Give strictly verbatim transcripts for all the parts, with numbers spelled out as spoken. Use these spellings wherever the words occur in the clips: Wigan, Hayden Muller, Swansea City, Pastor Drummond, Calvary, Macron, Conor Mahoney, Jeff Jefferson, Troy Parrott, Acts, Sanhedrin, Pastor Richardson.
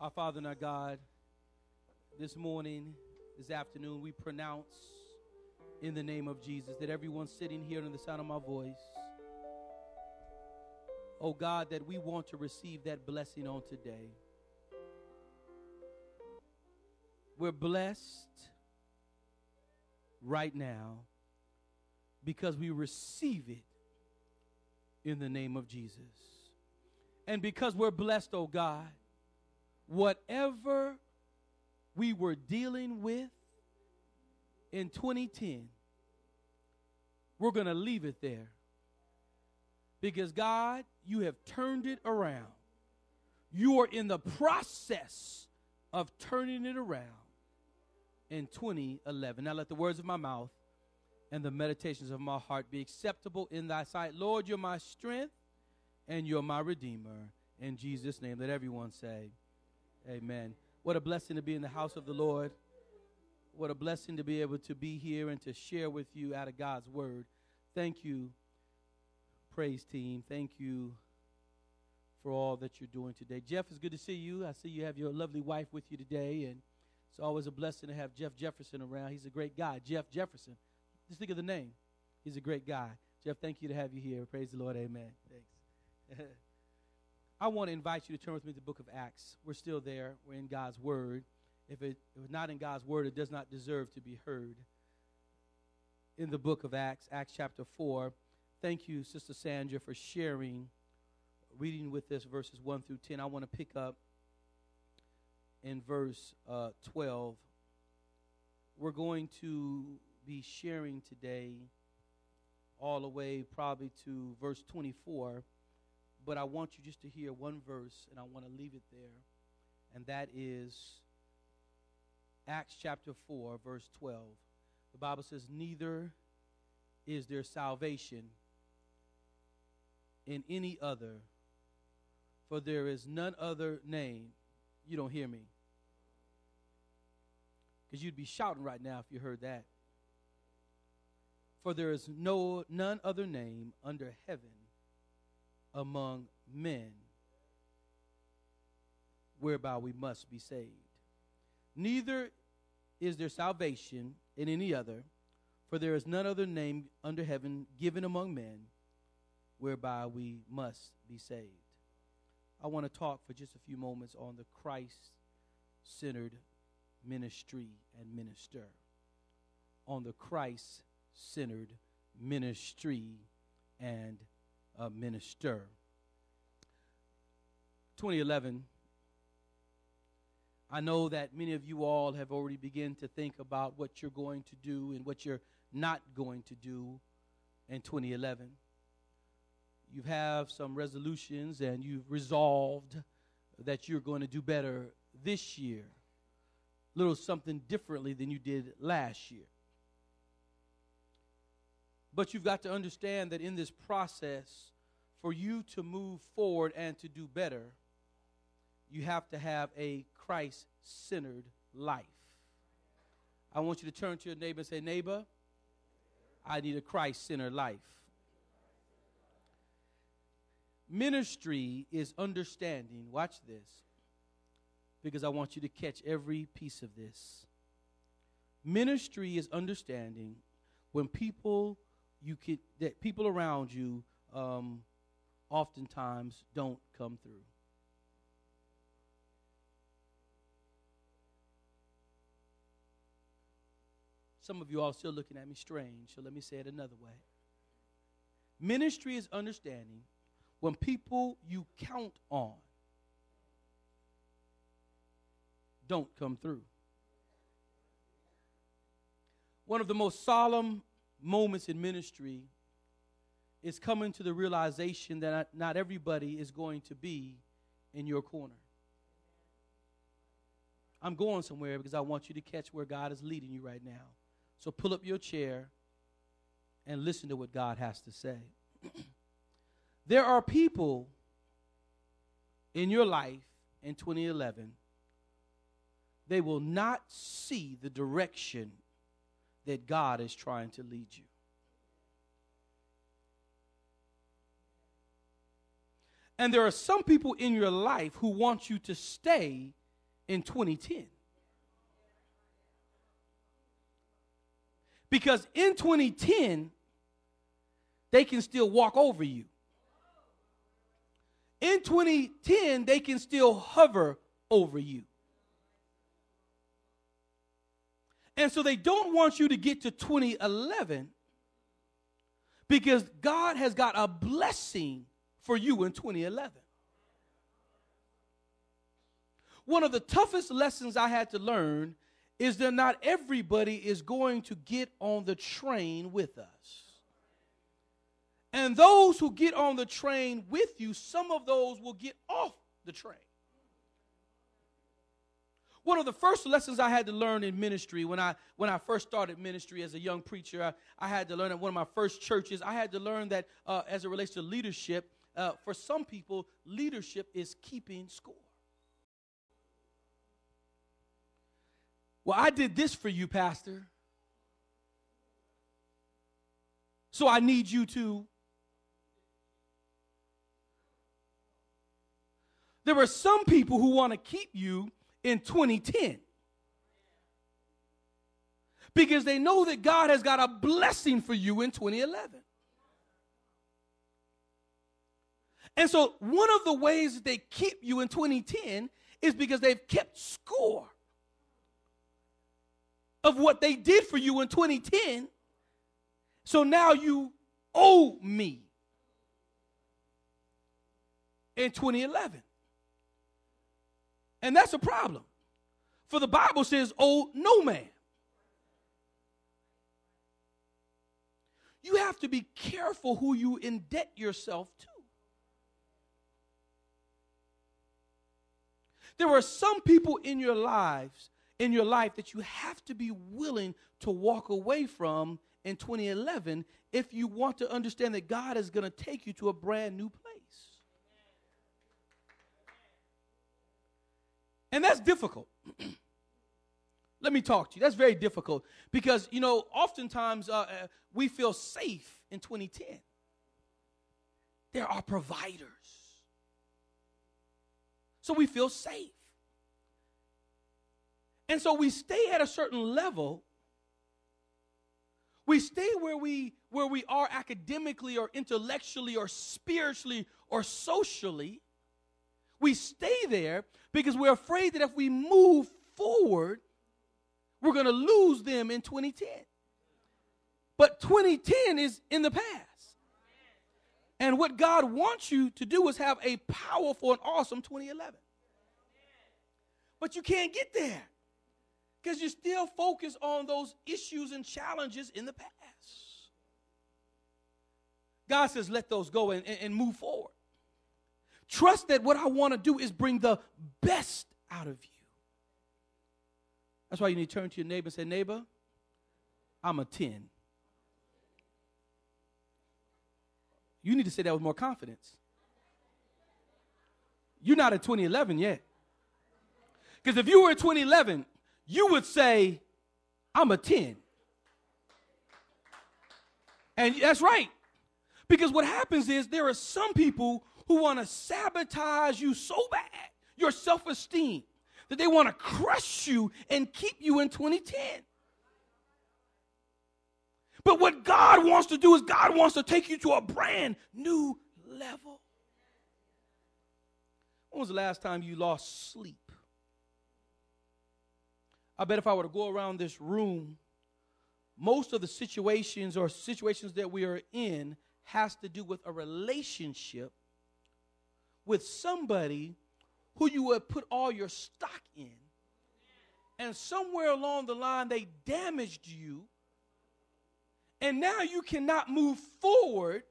Our Father and our God, this morning, this afternoon, we pronounce in the name of Jesus that everyone sitting here under the sound of my voice, oh God, that we want to receive that blessing on today. We're blessed right now because we receive it in the name of Jesus. And because we're blessed, oh God, whatever we were dealing with in twenty ten, we're going to leave it there. Because, God, you have turned it around. You are in the process of turning it around in twenty eleven. Now let the words of my mouth and the meditations of my heart be acceptable in thy sight. Lord, you're my strength and you're my redeemer. In Jesus' name, let everyone say amen. What a blessing to be in the house of the Lord. What a blessing to be able to be here and to share with you out of God's word. Thank you, praise team. Thank you for all that you're doing today. Jeff, it's good to see you. I see you have your lovely wife with you today, and it's always a blessing to have Jeff Jefferson around. He's a great guy, Jeff Jefferson. Just think of the name. He's a great guy. Jeff, thank you to have you here. Praise the Lord. Amen. Thanks. I want to invite you to turn with me to the book of Acts. We're still there. We're in God's word. If it was not in God's word, it does not deserve to be heard. In the book of Acts, Acts chapter four, thank you, Sister Sandra, for sharing, reading with us verses one through ten. I want to pick up in verse uh, twelve. We're going to be sharing today all the way probably to verse twenty-four. But I want you just to hear one verse, and I want to leave it there, and that is Acts chapter four, verse twelve. The Bible says, neither is there salvation in any other, for there is none other name. You don't hear me, because you'd be shouting right now if you heard that. For there is no none other name under heaven among men whereby we must be saved. Neither is there salvation in any other, for there is none other name under heaven given among men whereby we must be saved. I want to talk for just a few moments on the Christ-centered ministry and minister. On the Christ-centered ministry and Uh, minister. twenty eleven, I know that many of you all have already begun to think about what you're going to do and what you're not going to do in twenty eleven. You have some resolutions and you've resolved that you're going to do better this year, a little something differently than you did last year. But you've got to understand that in this process, for you to move forward and to do better, you have to have a Christ-centered life. I want you to turn to your neighbor and say, neighbor, I need a Christ-centered life. Ministry is understanding. Watch this, because I want you to catch every piece of this. Ministry is understanding when people... You could, that people around you um, oftentimes don't come through. Some of you all are still looking at me strange, so let me say it another way. Ministry is understanding when people you count on don't come through. One of the most solemn moments in ministry is coming to the realization that not everybody is going to be in your corner. I'm going somewhere because I want you to catch where God is leading you right now. So pull up your chair and listen to what God has to say. There are people in your life in twenty eleven, they will not see the direction that God is trying to lead you. And there are some people in your life who want you to stay in twenty ten. Because in twenty ten, they can still walk over you. In twenty ten, they can still hover over you. And so they don't want you to get to twenty eleven because God has got a blessing for you in twenty eleven. One of the toughest lessons I had to learn is that not everybody is going to get on the train with us. And those who get on the train with you, some of those will get off the train. One of the first lessons I had to learn in ministry, when I when I first started ministry as a young preacher, I, I had to learn at one of my first churches, I had to learn that uh, as it relates to leadership, uh, for some people, leadership is keeping score. Well, I did this for you, Pastor, so I need you to. There are some people who want to keep you in twenty ten because they know that God has got a blessing for you in twenty eleven. And so one of the ways that they keep you in twenty ten is because they've kept score of what they did for you in twenty ten, so now you owe me in twenty eleven. And that's a problem. For the Bible says, owe no man. You have to be careful who you indebt yourself to. There are some people in your lives in your life that you have to be willing to walk away from in twenty eleven if you want to understand that God is going to take you to a brand new place. And that's difficult. Let me talk to you. That's very difficult because, you know, oftentimes uh, we feel safe in twenty ten. There are providers. So we feel safe. And so we stay at a certain level. We stay where we where we are academically or intellectually or spiritually or socially. We stay there because we're afraid that if we move forward, we're going to lose them in twenty ten. But twenty ten is in the past. And what God wants you to do is have a powerful and awesome twenty eleven. But you can't get there, because you still focus on those issues and challenges in the past. God says, let those go and, and move forward. Trust that what I want to do is bring the best out of you. That's why you need to turn to your neighbor and say, neighbor, I'm a ten. You need to say that with more confidence. You're not at twenty eleven yet. Because if you were at twenty eleven, you would say, I'm a ten. And that's right. Because what happens is there are some people who want to sabotage you so bad, your self-esteem, that they want to crush you and keep you in twenty ten. But what God wants to do is God wants to take you to a brand new level. When was the last time you lost sleep? I bet if I were to go around this room, most of the situations or situations that we are in has to do with a relationship with somebody who you would put all your stock in, and somewhere along the line they damaged you, and now you cannot move forward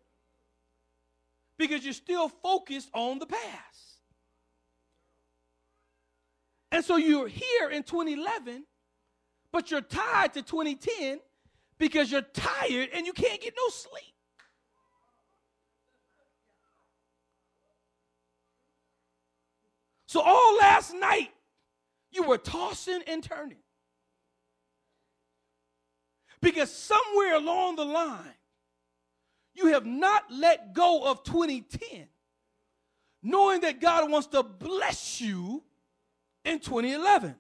because you're still focused on the past. And so you're here in twenty eleven, but you're tied to twenty ten because you're tired and you can't get no sleep. So all last night, you were tossing and turning because somewhere along the line, you have not let go of twenty ten, knowing that God wants to bless you in twenty eleven.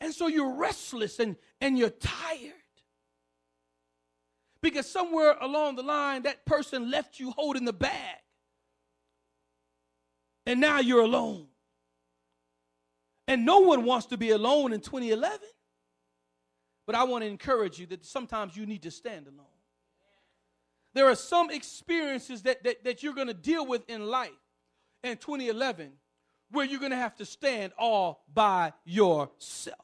And so you're restless and, and you're tired. Because somewhere along the line, that person left you holding the bag. And now you're alone. And no one wants to be alone in twenty eleven. But I want to encourage you that sometimes you need to stand alone. There are some experiences that, that, that you're going to deal with in life in twenty eleven where you're going to have to stand all by yourself.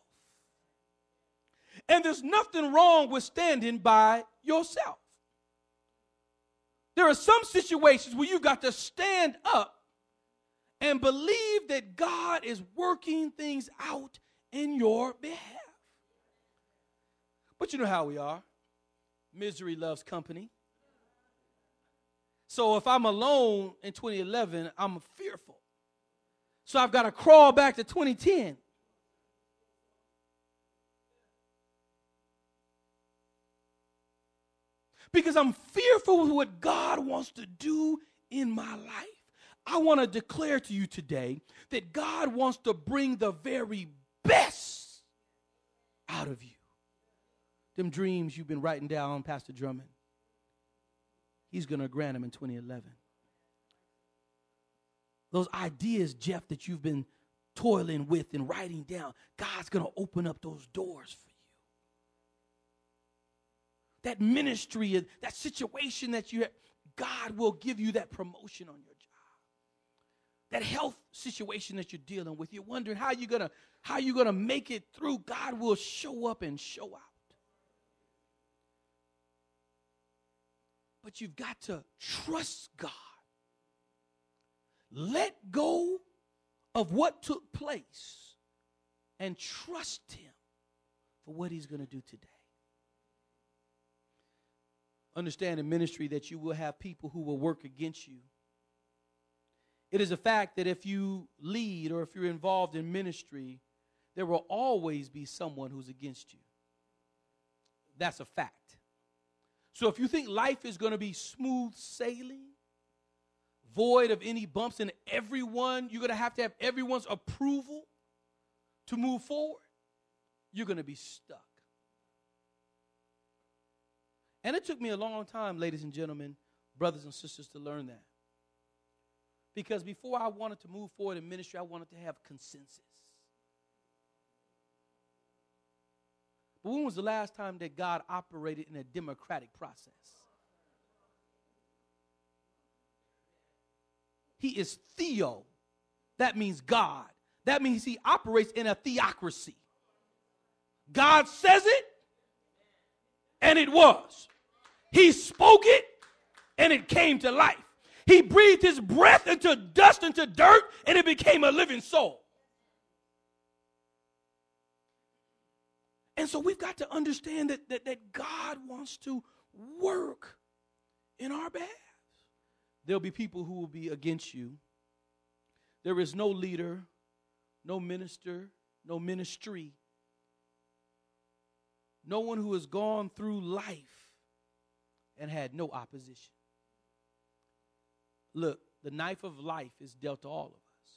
And there's nothing wrong with standing by yourself. There are some situations where you've got to stand up and believe that God is working things out in your behalf. But you know how we are. Misery loves company. So if I'm alone in twenty eleven, I'm fearful. So I've got to crawl back to twenty ten. Because I'm fearful of what God wants to do in my life. I want to declare to you today that God wants to bring the very best out of you. Them dreams you've been writing down, Pastor Drummond, he's going to grant them in twenty eleven. Those ideas, Jeff, that you've been toiling with and writing down, God's going to open up those doors for you. That ministry, that situation that you have, God will give you that promotion on your job. That health situation that you're dealing with, you're wondering how you're going to how you're going to make it through. God will show up and show out. But you've got to trust God. Let go of what took place and trust him for what he's going to do today. Understand in ministry that you will have people who will work against you. It is a fact that if you lead or if you're involved in ministry, there will always be someone who's against you. That's a fact. So if you think life is going to be smooth sailing, void of any bumps in everyone, you're going to have to have everyone's approval to move forward, you're going to be stuck. And it took me a long time, ladies and gentlemen, brothers and sisters, to learn that. Because before I wanted to move forward in ministry, I wanted to have consensus. But when was the last time that God operated in a democratic process? He is theo. That means God. That means he operates in a theocracy. God says it, and it was. He spoke it, and it came to life. He breathed his breath into dust, into dirt, and it became a living soul. And so we've got to understand that, that, that God wants to work in our behalf. There'll be people who will be against you. There is no leader, no minister, no ministry, no one who has gone through life and had no opposition. Look, the knife of life is dealt to all of us.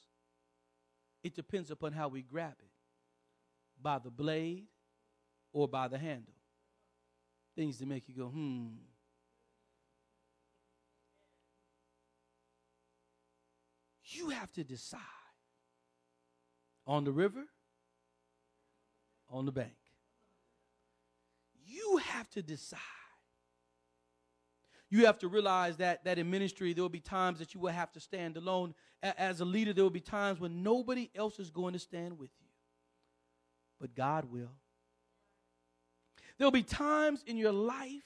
It depends upon how we grab it, by the blade or by the handle. Things that make you go, hmm. You have to decide, on the river, on the bank. You have to decide. You have to realize that, that in ministry, there will be times that you will have to stand alone. A- as a leader, there will be times when nobody else is going to stand with you. But God will. There will be times in your life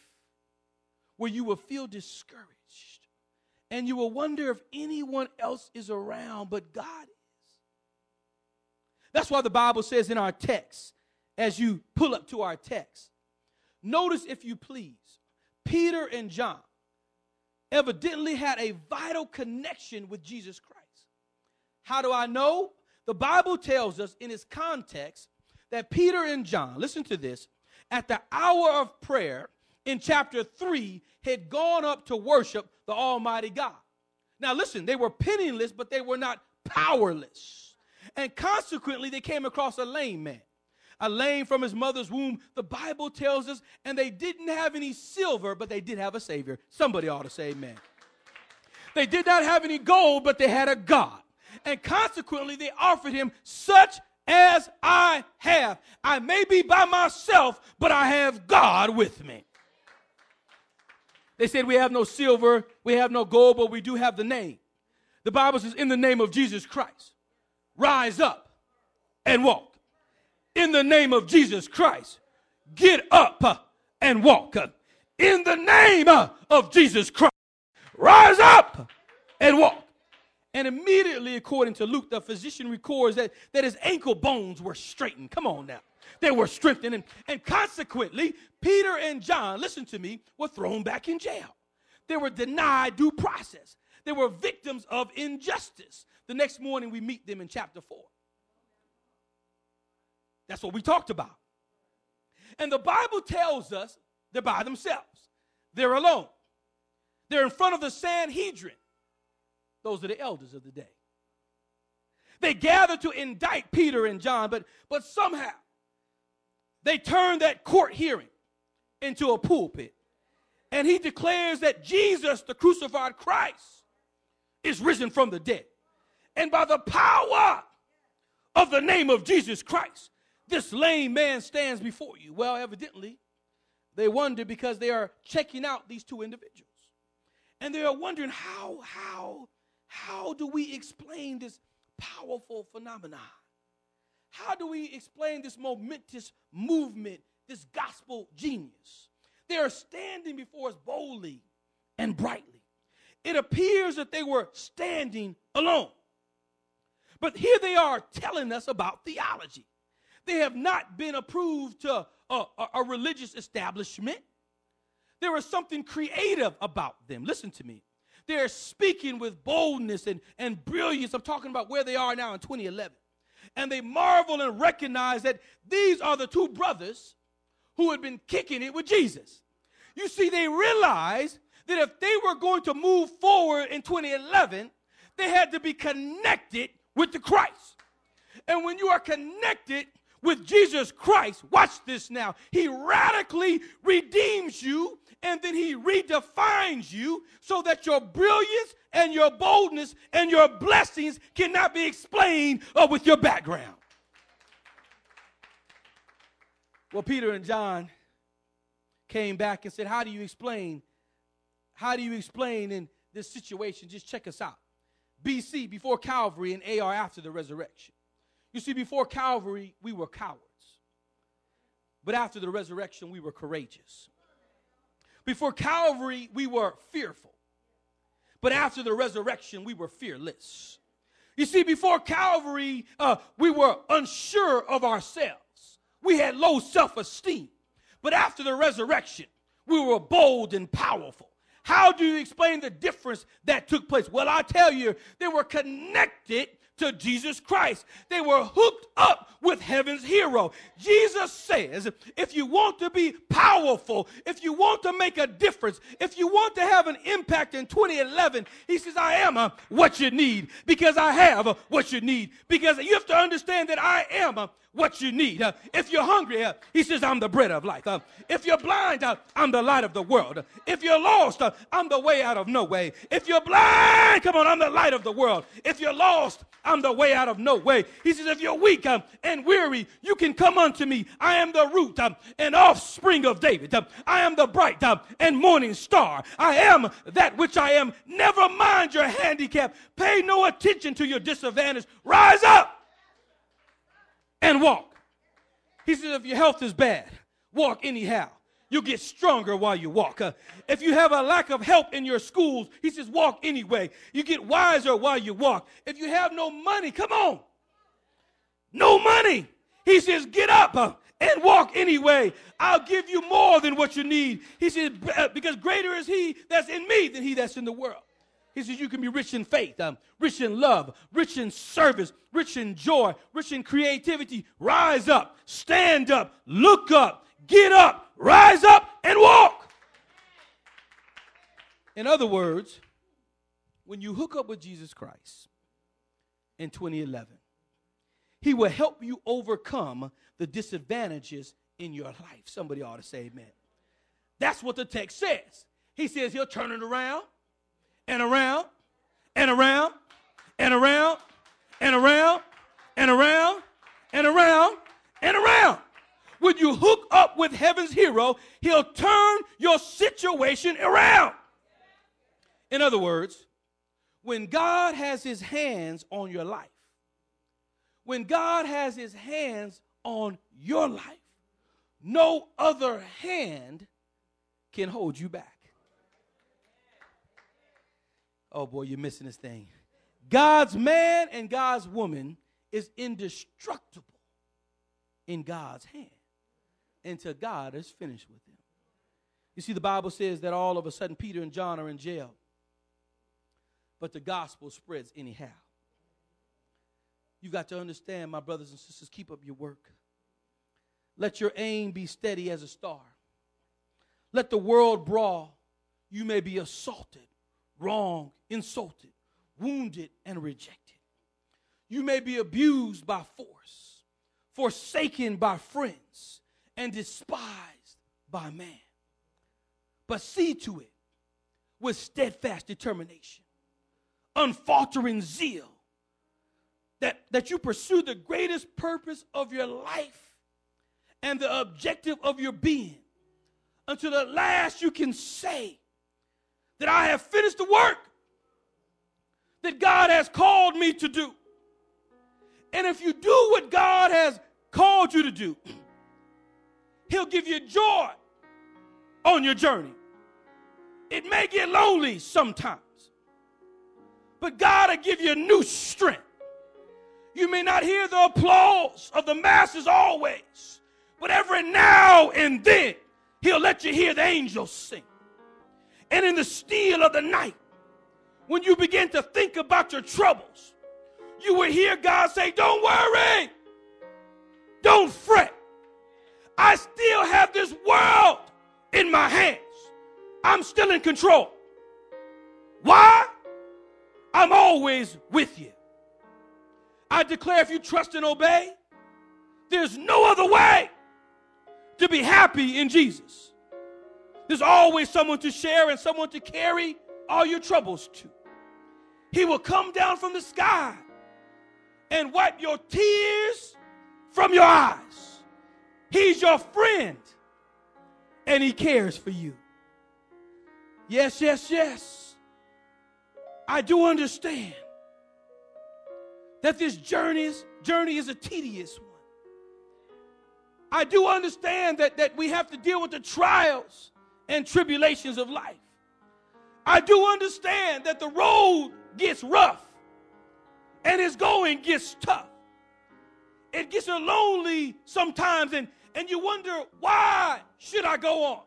where you will feel discouraged. And you will wonder if anyone else is around, but God is. That's why the Bible says in our text, as you pull up to our text, notice if you please, Peter and John evidently had a vital connection with Jesus Christ. How do I know? The Bible tells us in its context that Peter and John, listen to this, at the hour of prayer in chapter three had gone up to worship the Almighty God. Now listen, they were penniless, but they were not powerless. And consequently, they came across a lame man, a lame from his mother's womb, the Bible tells us, and they didn't have any silver, but they did have a Savior. Somebody ought to say amen. They did not have any gold, but they had a God. And consequently, they offered him, such as I have. I may be by myself, but I have God with me. They said, we have no silver, we have no gold, but we do have the name. The Bible says, in the name of Jesus Christ, rise up and walk. In the name of Jesus Christ, get up and walk. In the name of Jesus Christ, rise up and walk. And immediately, according to Luke, the physician records that, that his ankle bones were straightened. Come on now. They were strengthened. And, and consequently, Peter and John, listen to me, were thrown back in jail. They were denied due process. They were victims of injustice. The next morning, we meet them in chapter four. That's what we talked about. And the Bible tells us they're by themselves. They're alone. They're in front of the Sanhedrin. Those are the elders of the day. They gathered to indict Peter and John, but, but somehow they turned that court hearing into a pulpit. And he declares that Jesus, the crucified Christ, is risen from the dead. And by the power of the name of Jesus Christ, this lame man stands before you. Well, evidently, they wonder because they are checking out these two individuals. And they are wondering how, how, How do we explain this powerful phenomenon? How do we explain this momentous movement, this gospel genius? They are standing before us boldly and brightly. It appears that they were standing alone. But here they are telling us about theology. They have not been approved to a, a, a religious establishment. There is something creative about them. Listen to me. They're speaking with boldness and, and brilliance. I'm talking about where they are now in twenty eleven. And they marvel and recognize that these are the two brothers who had been kicking it with Jesus. You see, they realized that if they were going to move forward in twenty eleven, they had to be connected with the Christ. And when you are connected with Jesus Christ, watch this now, he radically redeems you, and then he redefines you so that your brilliance and your boldness and your blessings cannot be explained uh, with your background. Well, Peter and John came back and said, how do you explain? How do you explain in this situation? Just check us out. B C, before Calvary, and A R, after the resurrection. You see, before Calvary, we were cowards. But after the resurrection, we were courageous. Before Calvary, we were fearful. But after the resurrection, we were fearless. You see, before Calvary, uh, we were unsure of ourselves. We had low self-esteem. But after the resurrection, we were bold and powerful. How do you explain the difference that took place? Well, I tell you, they were connected to Jesus Christ. They were hooked up with heaven's hero. Jesus says, if you want to be powerful, if you want to make a difference, if you want to have an impact in twenty eleven, he says, I am uh, what you need, because I have uh, what you need, because you have to understand that I am uh, what you need. Uh, if you're hungry, uh, he says, I'm the bread of life. Uh, if you're blind, uh, I'm the light of the world. Uh, if you're lost, uh, I'm the way out of no way. If you're blind, come on, I'm the light of the world. If you're lost, I'm the way out of no way. He says, if you're weak um, and weary, you can come unto me. I am the root um, and offspring of David. Um, I am the bright um, and morning star. I am that which I am. Never mind your handicap. Pay no attention to your disadvantage. Rise up and walk. He says, if your health is bad, walk anyhow. You get stronger while you walk. Uh, if you have a lack of help in your schools, he says, walk anyway. You get wiser while you walk. If you have no money, come on. No money. He says, get up uh, and walk anyway. I'll give you more than what you need. He says, because greater is he that's in me than he that's in the world. He says, you can be rich in faith, um, rich in love, rich in service, rich in joy, rich in creativity. Rise up, stand up, look up, get up. Rise up and walk. In other words, when you hook up with Jesus Christ, in twenty eleven. He will help you overcome the disadvantages in your life. Somebody ought to say amen. That's what the text says. He says he'll turn it around and around and around and around and around and around and around and around. When you hook up with heaven's hero, he'll turn your situation around. In other words, when God has his hands on your life, when God has his hands on your life, no other hand can hold you back. Oh, boy, you're missing this thing. God's man and God's woman is indestructible in God's hand until God is finished with them. You see, the Bible says that all of a sudden Peter and John are in jail, but the gospel spreads anyhow. You've got to understand, my brothers and sisters, keep up your work. Let your aim be steady as a star. Let the world brawl. You may be assaulted, wronged, insulted, wounded, and rejected. You may be abused by force, forsaken by friends, and despised by man. But see to it with steadfast determination, unfaltering zeal, that, that you pursue the greatest purpose of your life and the objective of your being, until at last you can say that I have finished the work that God has called me to do. And if you do what God has called you to do, he'll give you joy on your journey. It may get lonely sometimes, but God will give you new strength. You may not hear the applause of the masses always, but every now and then, he'll let you hear the angels sing. And in the still of the night, when you begin to think about your troubles, you will hear God say, don't worry, don't fret. I still have this world in my hands. I'm still in control. Why? I'm always with you. I declare, if you trust and obey, there's no other way to be happy in Jesus. There's always someone to share and someone to carry all your troubles to. He will come down from the sky and wipe your tears from your eyes. He's your friend, and he cares for you. Yes, yes, yes. I do understand that this journey is, journey is a tedious one. I do understand that, that we have to deal with the trials and tribulations of life. I do understand that the road gets rough and its going gets tough. It gets lonely sometimes, and, and you wonder, why should I go on?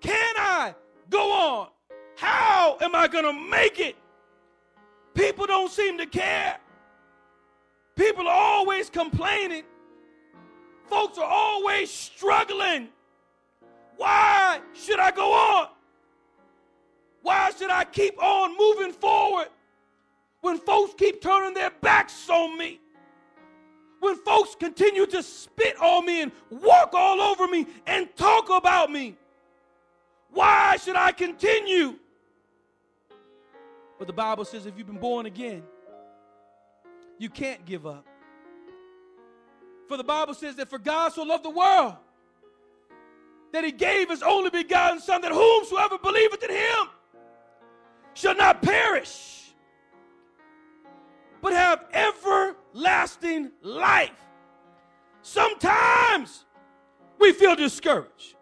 Can I go on? How am I going to make it? People don't seem to care. People are always complaining. Folks are always struggling. Why should I go on? Why should I keep on moving forward when folks keep turning their backs on me? When folks continue to spit on me and walk all over me and talk about me? Why should I continue? But the Bible says if you've been born again, you can't give up. For the Bible says that for God so loved the world, that he gave his only begotten son, that whomsoever believeth in him shall not perish, but have everlasting life. Sometimes we feel discouraged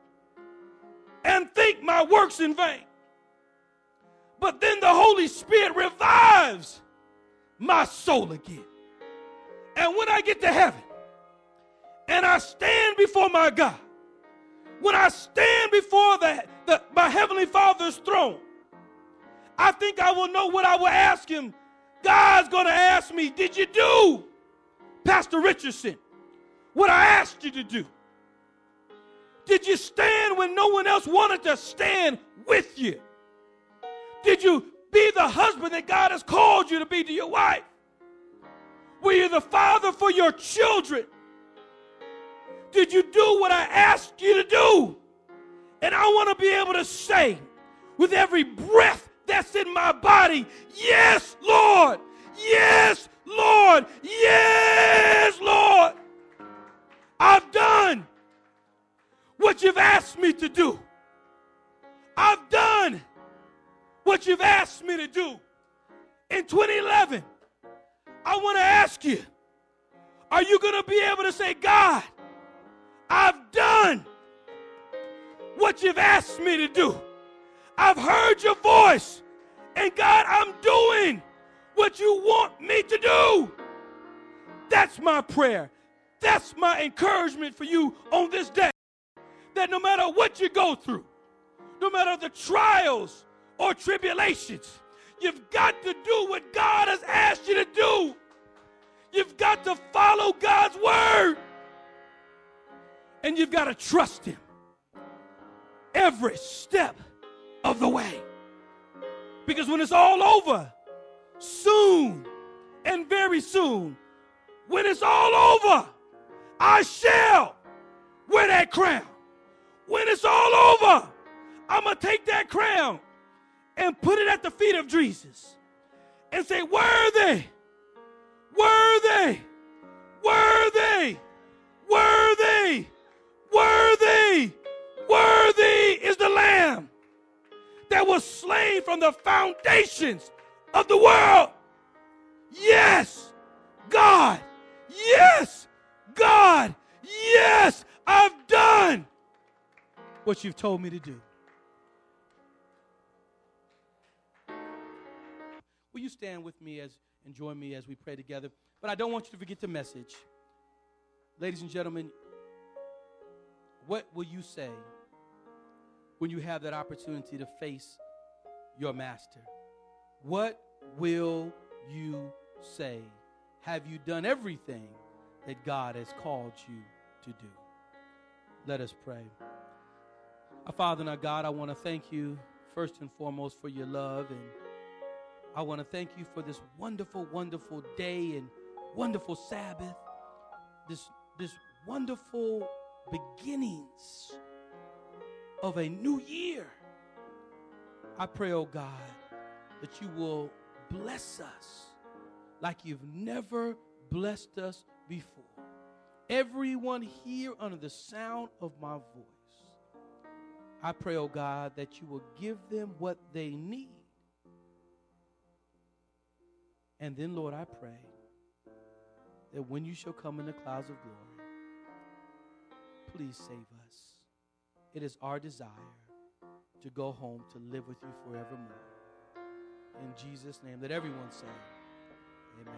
and think my work's in vain. But then the Holy Spirit revives my soul again. And when I get to heaven, and I stand before my God, when I stand before the, the, my Heavenly Father's throne, I think I will know what I will ask him. God's going to ask me, did you do, Pastor Richardson, what I asked you to do? Did you stand when no one else wanted to stand with you? Did you be the husband that God has called you to be to your wife? Were you the father for your children? Did you do what I asked you to do? And I want to be able to say with every breath that's in my body, yes, Lord, yes, Lord, yes, Lord. I've done what you've asked me to do. I've done what you've asked me to do. In twenty eleven, I want to ask you, are you going to be able to say, God, I've done what you've asked me to do. I've heard your voice, and God, I'm doing what you want me to do. That's my prayer. That's my encouragement for you on this day, that no matter what you go through, no matter the trials or tribulations, you've got to do what God has asked you to do. You've got to follow God's word. And you've got to trust him every step of the way. Because when it's all over, soon and very soon, when it's all over, I shall wear that crown. When it's all over, I'm going to take that crown and put it at the feet of Jesus and say, worthy, worthy, worthy, worthy, worthy, worthy is the Lamb that was slain from the foundations of the world. Yes, God, yes, God, yes, I've done what you've told me to do. Will you stand with me as and join me as we pray together? But I don't want you to forget the message. Ladies and gentlemen, what will you say when you have that opportunity to face your master? What will you say? Have you done everything that God has called you to do? Let us pray. Our Father and our God, I want to thank you first and foremost for your love, and I want to thank you for this wonderful, wonderful day and wonderful Sabbath, this, this wonderful beginnings of a new year. I pray, oh God, that you will bless us like you've never blessed us before. Everyone here under the sound of my voice, I pray, oh God, that you will give them what they need. And then, Lord, I pray that when you shall come in the clouds of glory, please save us. It is our desire to go home to live with you forevermore. In Jesus' name, let everyone say, amen.